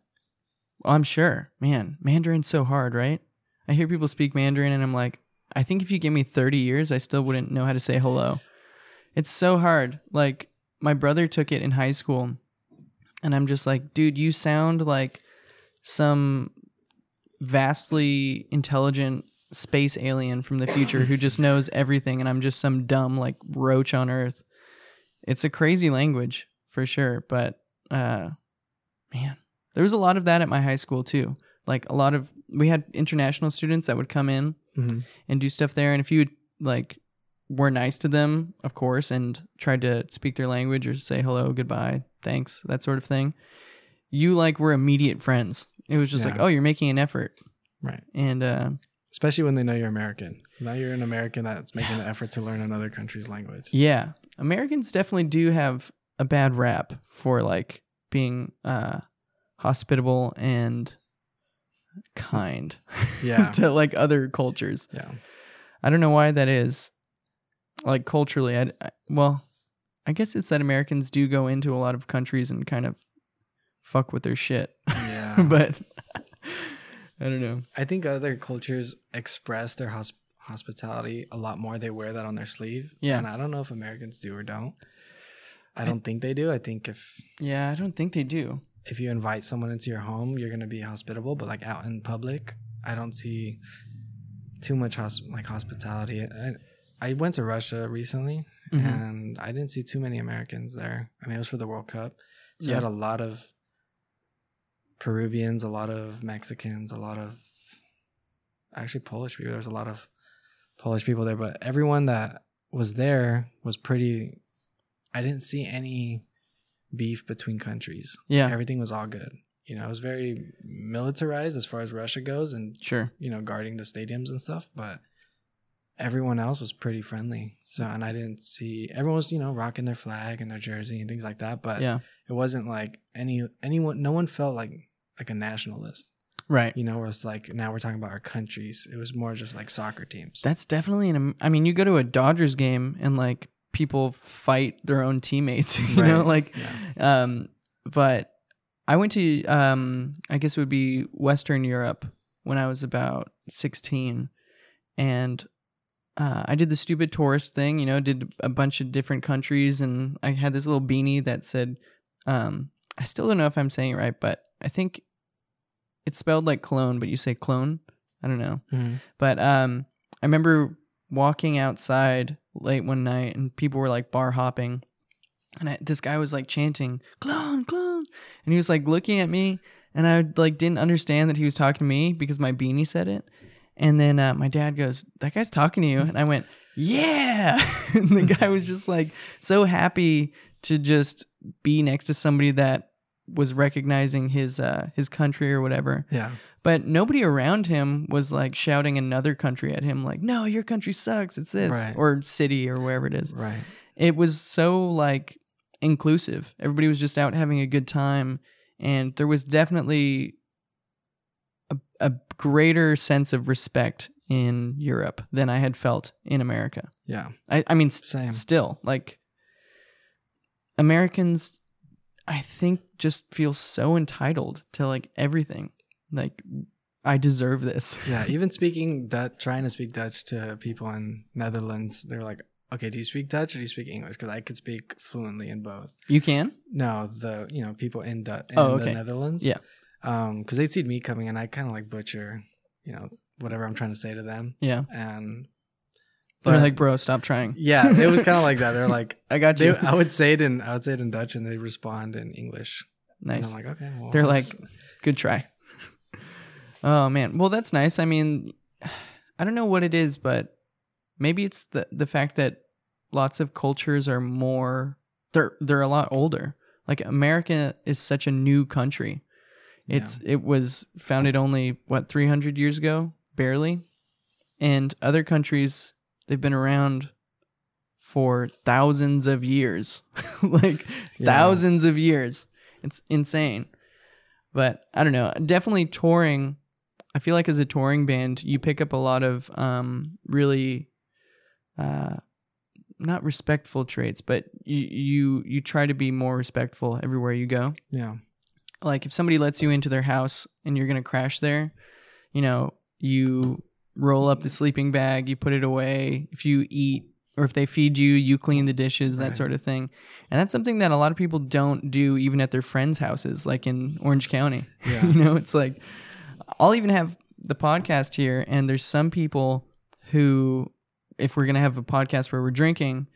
Well, I'm sure. Man, Mandarin's so hard, right? I hear people speak Mandarin, and I'm like, I think if you give me 30 years, I still wouldn't know how to say hello. It's so hard. Like, my brother took it in high school, And I'm just like, dude, you sound like some vastly intelligent space alien from the future who just knows everything, and I'm just some dumb like roach on Earth. It's a crazy language for sure, but man, there was a lot of that at my high school too. Like a lot of, we had international students that would come in mm-hmm. and do stuff there, and if you like were nice to them, of course, and tried to speak their language or say hello, goodbye, thanks, that sort of thing, you like were immediate friends. It was just like, oh, you're making an effort, right? And especially when they know you're American. Now you're an American that's making the effort to learn another country's language. Yeah. Americans definitely do have a bad rap for like being hospitable and kind to like other cultures. Yeah. I don't know why that is. Like culturally, I guess it's that Americans do go into a lot of countries and kind of fuck with their shit. Yeah. But I don't know. I think other cultures express their hospitality a lot more. They wear that on their sleeve. Yeah. And I don't know if Americans do or don't. I don't think they do. I think if... Yeah, I don't think they do. If you invite someone into your home, you're going to be hospitable. But like out in public, I don't see too much hospitality. I went to Russia recently, mm-hmm. and I didn't see too many Americans there. I mean, it was for the World Cup. So you had a lot of Peruvians, a lot of Mexicans, a lot of actually Polish people. There's a lot of Polish people there, but everyone that was there was pretty, I didn't see any beef between countries. Yeah. Everything was all good. You know, it was very militarized as far as Russia goes and, sure, you know, guarding the stadiums and stuff, but everyone else was pretty friendly. So, and I didn't see, everyone was, you know, rocking their flag and their jersey and things like that, but yeah, it wasn't like anyone, no one felt like a nationalist, right? You know, where it's like, now we're talking about our countries. It was more just like soccer teams. That's definitely I mean, you go to a Dodgers game and like people fight their own teammates, you right. know, like, yeah. But I went to, I guess it would be Western Europe when I was about 16, and I did the stupid tourist thing, you know, did a bunch of different countries, and I had this little beanie that said, I still don't know if I'm saying it right, but I think it's spelled like clone, but you say clone. I don't know. Mm-hmm. But I remember walking outside late one night, and people were like bar hopping, and this guy was like chanting, clone, clone. And he was like looking at me, and I like didn't understand that he was talking to me because my beanie said it. And then my dad goes, that guy's talking to you. And I went, yeah. And the guy was just like so happy to just be next to somebody that was recognizing his country or whatever. Yeah. But nobody around him was like shouting another country at him, like, no, your country sucks. It's this right. or city or wherever it is. Right. It was so like inclusive. Everybody was just out having a good time. And there was definitely a greater sense of respect in Europe than I had felt in America. Yeah. I mean, still, like, Americans, I think, just feel so entitled to, like, everything. Like, I deserve this. Yeah, even speaking Dutch, trying to speak Dutch to people in Netherlands, they're like, okay, do you speak Dutch or do you speak English? Because I could speak fluently in both. You can? No, people in the Netherlands. Yeah. Because they'd see me coming and I kind of like butcher, you know, whatever I'm trying to say to them. Yeah. And they're like, bro, stop trying. Yeah. It was kind of like that. They're like, I got you. I would say it in Dutch, and they respond in English. Nice. And I'm like, okay. Well, they're like, good try. Oh man. Well, that's nice. I mean, I don't know what it is, but maybe it's the fact that lots of cultures are more, they're a lot older. Like America is such a new country. It was founded only 300 years ago, barely, and other countries, they've been around for thousands of years, thousands of years. It's insane, but I don't know. Definitely touring. I feel like as a touring band, you pick up a lot of really not respectful traits, but you try to be more respectful everywhere you go. Yeah. Like if somebody lets you into their house and you're going to crash there, you know, you roll up the sleeping bag, you put it away. If you eat, or if they feed you, you clean the dishes, that sort of thing. And that's something that a lot of people don't do even at their friends' houses, like in Orange County. Yeah. You know, it's like, I'll even have the podcast here, and there's some people who, if we're going to have a podcast where we're drinking,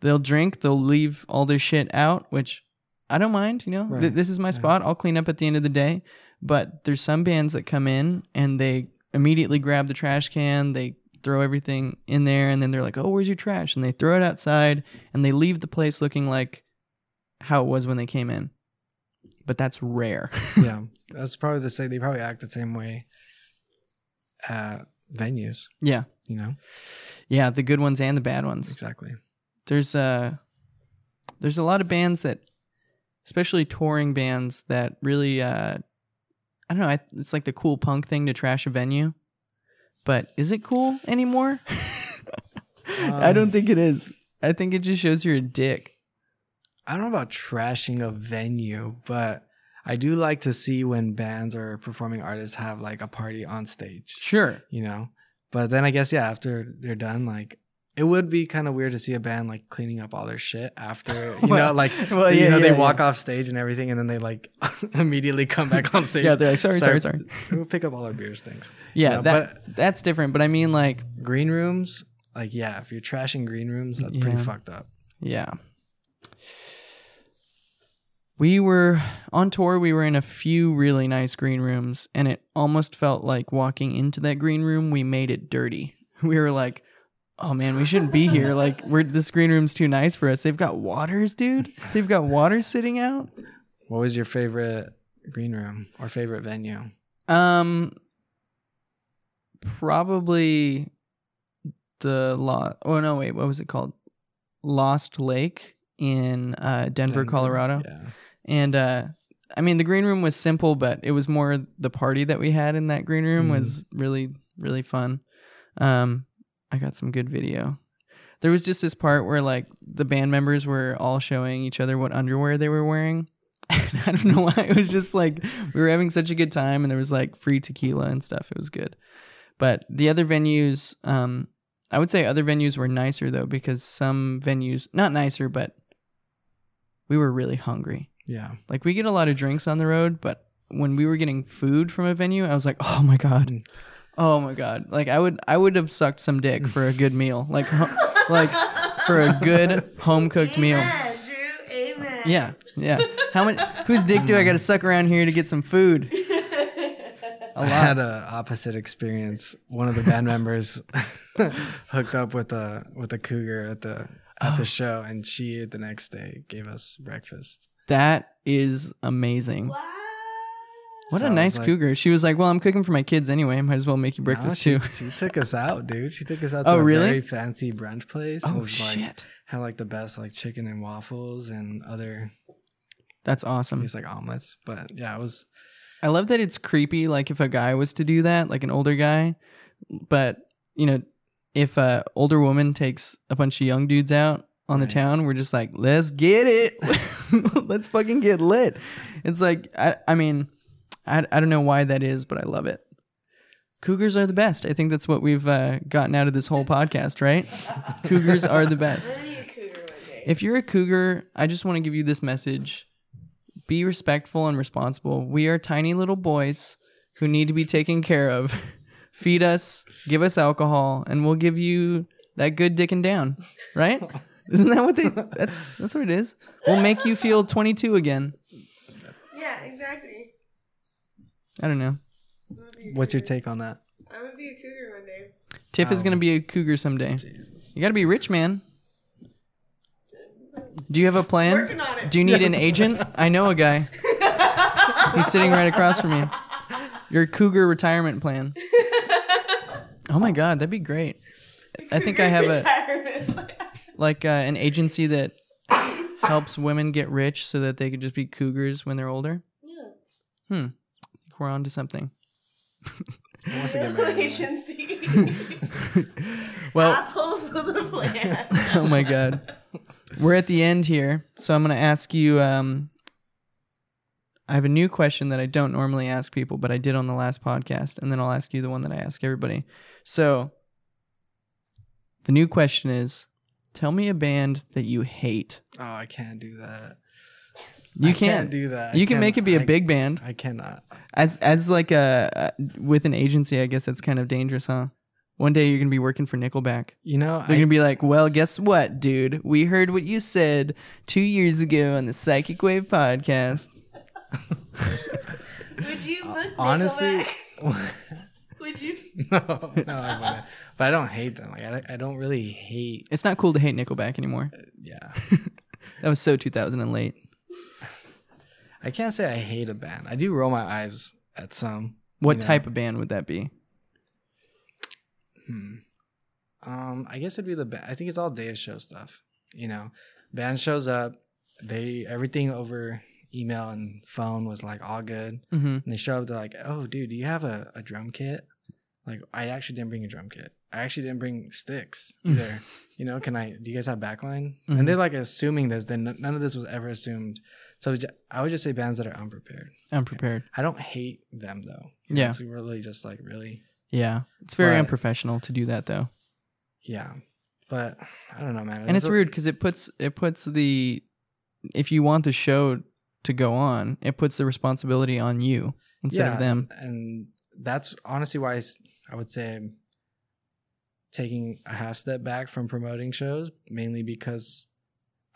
they'll drink, they'll leave all their shit out, which I don't mind, you know, this is my spot. I'll clean up at the end of the day. But there's some bands that come in and they immediately grab the trash can, they throw everything in there, and then they're like, oh, where's your trash? And they throw it outside, and they leave the place looking like how it was when they came in. But that's rare. Yeah, that's probably the same. They probably act the same way at venues. Yeah. You know? Yeah, the good ones and the bad ones. Exactly. There's a lot of bands that, especially touring bands, that really, I don't know, it's like the cool punk thing to trash a venue. But is it cool anymore? I don't think it is. I think it just shows you're a dick. I don't know about trashing a venue, but I do like to see when bands or performing artists have like a party on stage. Sure. You know? But then I guess, yeah, after they're done, like, it would be kind of weird to see a band like cleaning up all their shit after, you know, like, well, yeah, you know, yeah, they walk off stage and everything, and then they like immediately come back on stage. Yeah, they're like, sorry. We'll pick up all our beers, thanks. Yeah, you know, that's different. But I mean, like, green rooms, like, yeah, if you're trashing green rooms, that's pretty fucked up. Yeah. We were on tour. We were in a few really nice green rooms, and it almost felt like walking into that green room, we made it dirty. We were like, oh man, we shouldn't be here. Like, this green room's too nice for us. They've got waters, dude. They've got waters sitting out. What was your favorite green room or favorite venue? Probably the what was it called? Lost Lake in Denver, Colorado. Yeah. And I mean, the green room was simple, but it was more the party that we had in that green room was really, really fun. I got some good video. There was just this part where like the band members were all showing each other what underwear they were wearing. And I don't know why. It was just like we were having such a good time, and there was like free tequila and stuff. It was good. But the other venues, I would say other venues were nicer though, because some venues, not nicer, but we were really hungry. Yeah. Like we get a lot of drinks on the road, but when we were getting food from a venue, I was like, oh my god, like I would have sucked some dick for a good meal, like like for a good home cooked meal. Drew, amen. Yeah. How much? Whose dick do I got to suck around here to get some food? I had an opposite experience. One of the band members hooked up with a cougar at the show, and she the next day gave us breakfast. That is amazing. Wow. What a nice cougar. She was like, well, I'm cooking for my kids anyway. I might as well make you breakfast too. She took us out, dude. She took us out to a very fancy brunch place. Oh, shit. Like, had like the best like chicken and waffles and other. That's awesome. It's like omelets. But yeah, it was. I love that it's creepy. Like if a guy was to do that, like an older guy. But, you know, if an older woman takes a bunch of young dudes out on the town, we're just like, let's get it. Let's fucking get lit. It's like, I mean, I don't know why that is, but I love it. Cougars are the best. I think that's what we've gotten out of this whole podcast, right? Cougars are the best. If you're a cougar, I just want to give you this message. Be respectful and responsible. We are tiny little boys who need to be taken care of. Feed us, give us alcohol, and we'll give you that good dicking down, right? Isn't that what that's what it is? We'll make you feel 22 again. Yeah, exactly. I don't know. What's your take on that? I'm going to be a cougar one day. Tiff is going to be a cougar someday. Jesus. You got to be rich, man. Do you have a plan? Working on it. Do you need an agent? I know a guy. He's sitting right across from me. Your cougar retirement plan. Oh, my God. That'd be great. I think I have an agency that helps women get rich so that they could just be cougars when they're older. Yeah. We're on to something. Agency. Well, assholes with a plan. Oh my God. We're at the end here. So I'm going to ask you, I have a new question that I don't normally ask people, but I did on the last podcast. And then I'll ask you the one that I ask everybody. So the new question is, Tell me a band that you hate. Oh, I can't do that. You can't do that. You can make it be a big band. I cannot. As like a with an agency, I guess that's kind of dangerous, huh? One day you're gonna be working for Nickelback. You know, they're gonna be like, "Well, guess what, dude? We heard what you said 2 years ago on the Psychic Wave podcast." Would you book Nickelback? Honestly? Would you? No, I wouldn't. But I don't hate them. Like I don't really hate. It's not cool to hate Nickelback anymore. Yeah, that was so 2008. I can't say I hate a band. I do roll my eyes at some. What type of band would that be? I guess it'd be the band. I think it's all day of show stuff. You know, band shows up. Everything over email and phone was like all good. Mm-hmm. And they show up. They're like, "Oh, dude, do you have a drum kit?" Like, I actually didn't bring a drum kit. I actually didn't bring sticks either. You know, do you guys have backline? Mm-hmm. And they're like assuming this. Then none of this was ever assumed. So I would just say bands that are unprepared. Unprepared. I don't hate them, though. You know, yeah. It's really just like really. Yeah. It's very unprofessional to do that, though. Yeah. But I don't know, man. And it's weird because it puts the, if you want the show to go on, it puts the responsibility on you instead of them. And that's honestly why I would say I'm taking a half step back from promoting shows, mainly because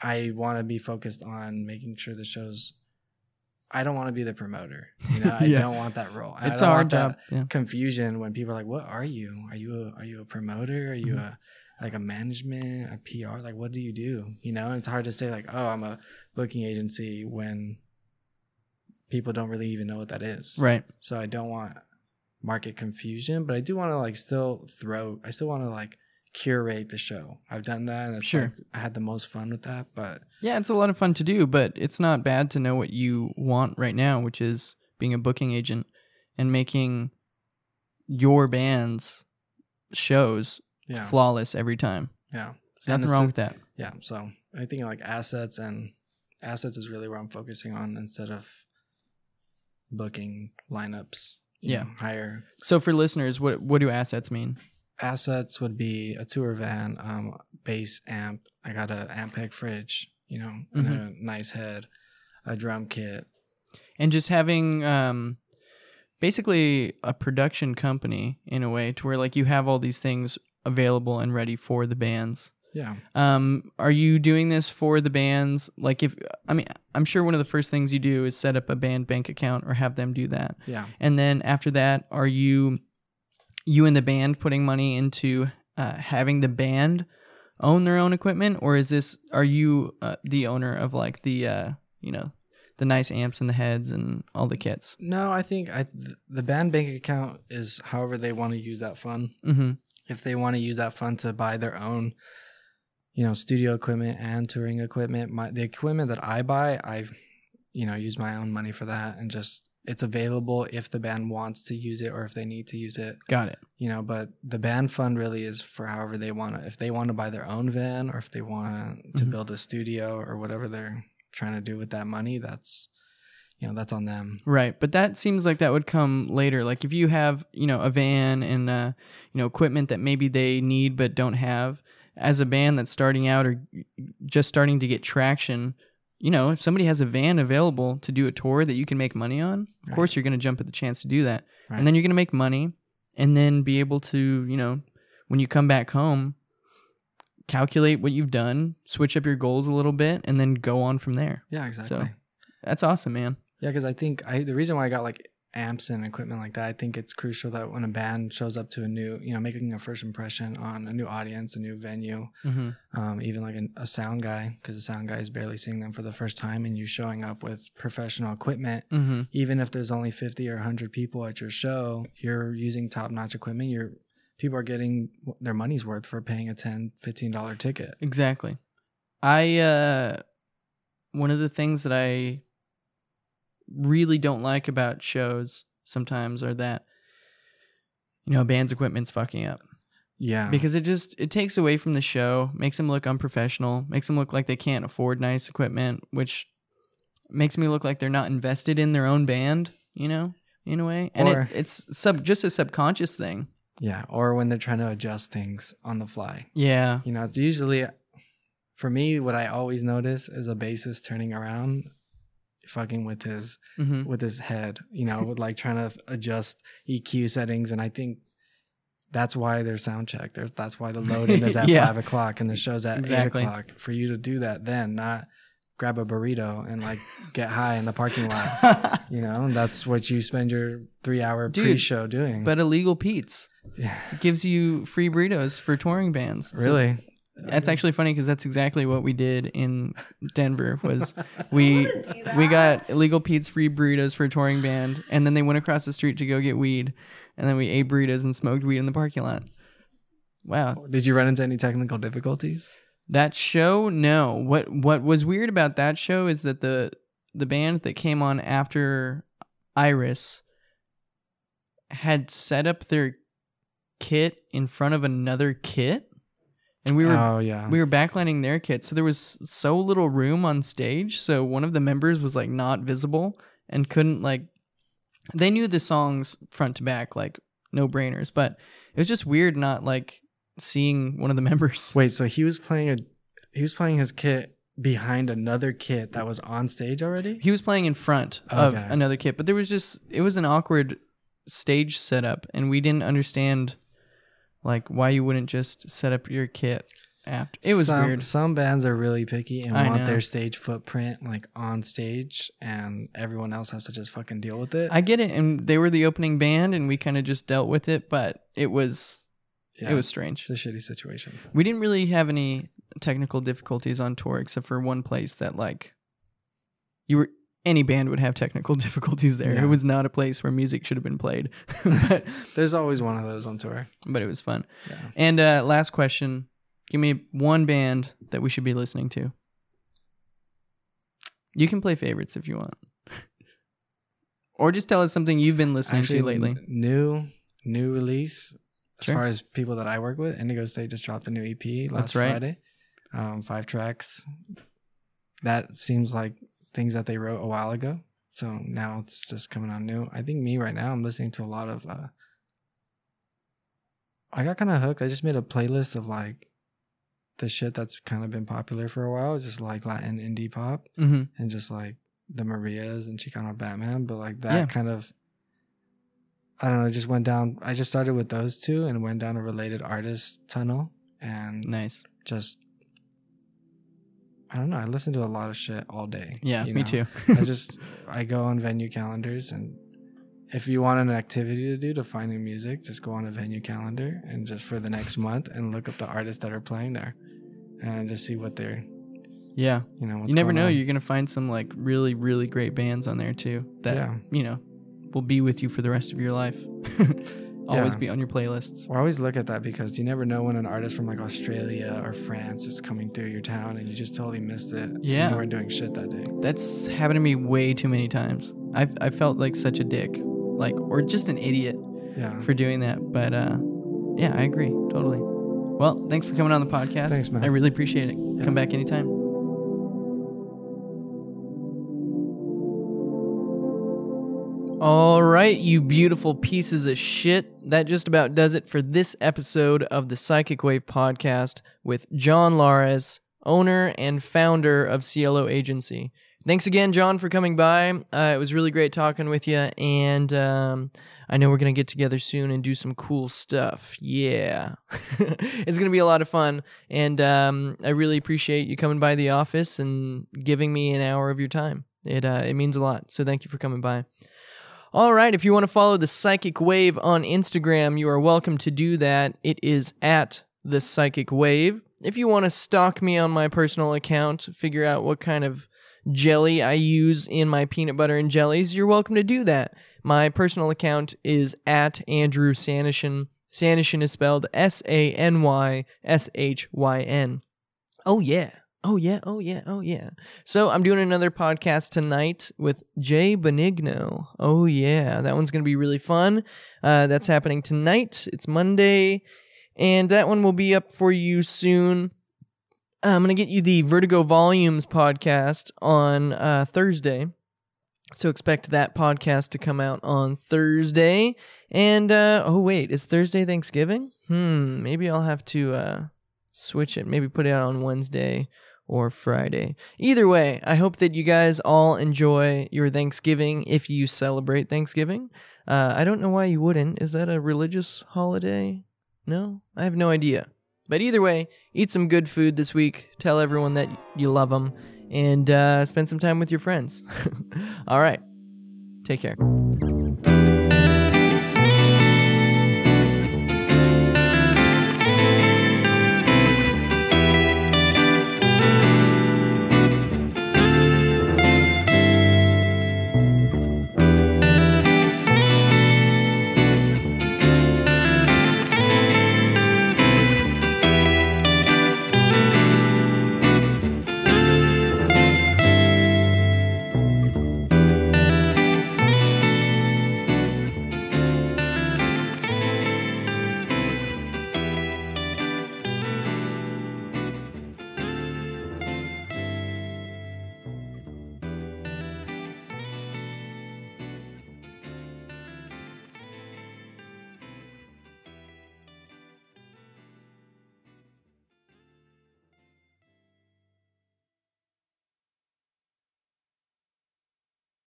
I want to be focused on making sure the shows. I don't want to be the promoter. You know, I don't want that role. It's I don't want that confusion when people are like, "What are you? Are you a promoter? Are you a management, a PR? Like, what do you do?" You know, and it's hard to say like, "Oh, I'm a booking agency," when people don't really even know what that is. Right. So I don't want market confusion, but I do want to I still want to like curate the show. I've done that, and I had the most fun with that. But yeah, it's a lot of fun to do, but it's not bad to know what you want right now, which is being a booking agent and making your band's shows flawless every time. Yeah, there's nothing wrong with that. Yeah, so I think like assets is really where I'm focusing on instead of booking lineups. Yeah, higher. So for listeners, what do assets mean? Assets would be a tour van, bass amp. I got an Ampeg fridge, you know, and a nice head, a drum kit. And just having basically a production company in a way to where like you have all these things available and ready for the bands. Yeah. Are you doing this for the bands? Like I'm sure one of the first things you do is set up a band bank account or have them do that. Yeah. And then after that, are you and the band putting money into having the band own their own equipment, or are you the owner of like the the nice amps and the heads and all the kits? No, I think the band bank account is however they want to use that fund. Mm-hmm. If they want to use that fund to buy their own, you know, studio equipment and touring equipment, the equipment that I buy, I've use my own money for that, and just. It's available if the band wants to use it or if they need to use it. Got it. You know, but the band fund really is for however they want to. If they want to buy their own van or if they want to build a studio or whatever they're trying to do with that money, that's on them. Right. But that seems like that would come later. Like if you have, a van and, equipment that maybe they need but don't have, as a band that's starting out or just starting to get traction, if somebody has a van available to do a tour that you can make money on, of course you're going to jump at the chance to do that. Right. And then you're going to make money and then be able to, when you come back home, calculate what you've done, switch up your goals a little bit, and then go on from there. Yeah, exactly. So, that's awesome, man. Yeah, because I think the reason why I got like amps and equipment like that, I think it's crucial that when a band shows up to a new, making a first impression on a new audience, a new venue, even like a sound guy, because the sound guy is barely seeing them for the first time, and you showing up with professional equipment, even if there's only 50 or 100 people at your show, you're using top-notch equipment. People are getting their money's worth for paying a $10, $15 ticket. Exactly. One of the things that I really don't like about shows sometimes are that band's equipment's fucking up, because it takes away from the show, makes them look unprofessional, makes them look like they can't afford nice equipment, which makes me look like they're not invested in their own band, in a way, and it's just a subconscious thing, or when they're trying to adjust things on the fly. It's usually for me, what I always notice is a bassist turning around, fucking with his with his head, you know, with like trying to adjust EQ settings. And I think that's why there's sound check. That's why the loading is at 5 o'clock and the show's at 8 o'clock. For you to do that then, not grab a burrito and like get high in the parking lot, you know, and that's what you spend your 3 hour pre-show doing. But Illegal Pete's gives you free burritos for touring bands. Really? So that's actually funny because that's exactly what we did in Denver. Was we got Illegal Pete's free burritos for a touring band, and then they went across the street to go get weed, and then we ate burritos and smoked weed in the parking lot. Wow! Did you run into any technical difficulties? That show, no. What was weird about that show is that the band that came on after Iris had set up their kit in front of another kit. And we were we were backlighting their kit, so there was so little room on stage. So one of the members was like not visible and couldn't like. They knew the songs front to back, like no brainers, but it was just weird not like seeing one of the members. Wait, so he was playing his kit behind another kit that was on stage already? He was playing in front of another kit, but there was just it was an awkward stage setup, and we didn't understand. Like, why you wouldn't just set up your kit after. It was weird. Some bands are really picky and want their stage footprint, like, on stage, and everyone else has to just fucking deal with it. I get it, and they were the opening band, and we kind of just dealt with it, but it was strange. It's a shitty situation. We didn't really have any technical difficulties on tour, except for one place that, like, any band would have technical difficulties there. Yeah. It was not a place where music should have been played. But there's always one of those on tour. But it was fun. Yeah. And last question. Give me one band that we should be listening to. You can play favorites if you want. Or just tell us something you've been listening to lately. New release. As far as people that I work with, Indigo State just dropped a new EP last Friday. 5 tracks. That seems like things that they wrote a while ago, so now it's just coming on new. I think me right now, I'm listening to a lot of I got kind of hooked. I just made a playlist of like the shit that's kind of been popular for a while, just like Latin indie pop and just like the Marías and Chicano Batman, but like that kind of, I don't know, just went down. I just started with those two and went down a related artist tunnel, and just I don't know. I listen to a lot of shit all day. Yeah, me too. I go on venue calendars, and if you want an activity to do to find new music, just go on a venue calendar and just for the next month and look up the artists that are playing there and just see what they're. Yeah. You know, you never know. You're going to find some like really, really great bands on there too that, you know, will be with you for the rest of your life. Always be on your playlists. Or always look at that, because you never know when an artist from like Australia or France is coming through your town and you just totally missed it. Yeah. You weren't doing shit that day. That's happened to me way too many times. I felt like such a dick, like, or just an idiot for doing that. But I agree. Totally. Well, thanks for coming on the podcast. Thanks, man. I really appreciate it. Yeah. Come back anytime. All right, you beautiful pieces of shit. That just about does it for this episode of the Psychic Wave podcast with John Lares, owner and founder of Cielo Agency. Thanks again, John, for coming by. It was really great talking with you, and I know we're going to get together soon and do some cool stuff. Yeah. It's going to be a lot of fun, and I really appreciate you coming by the office and giving me an hour of your time. It means a lot, so thank you for coming by. All right, if you want to follow the Psychic Wave on Instagram, you are welcome to do that. It is at the Psychic Wave. If you want to stalk me on my personal account, figure out what kind of jelly I use in my peanut butter and jellies, you're welcome to do that. My personal account is at Andrew Sanyshyn. Sanyshyn is spelled Sanyshyn. Oh, yeah. Oh, yeah, oh, yeah, oh, yeah. So I'm doing another podcast tonight with Jay Benigno. Oh, yeah, that one's going to be really fun. That's happening tonight. It's Monday, and that one will be up for you soon. I'm going to get you the Vertigo Volumes podcast on Thursday. So expect that podcast to come out on Thursday. And, is Thursday Thanksgiving? Maybe I'll have to switch it. Maybe put it out on Wednesday or Friday. Either way, I hope that you guys all enjoy your Thanksgiving if you celebrate Thanksgiving. I don't know why you wouldn't. Is that a religious holiday? No? I have no idea. But either way, eat some good food this week. Tell everyone that you love them. And spend some time with your friends. All right. Take care.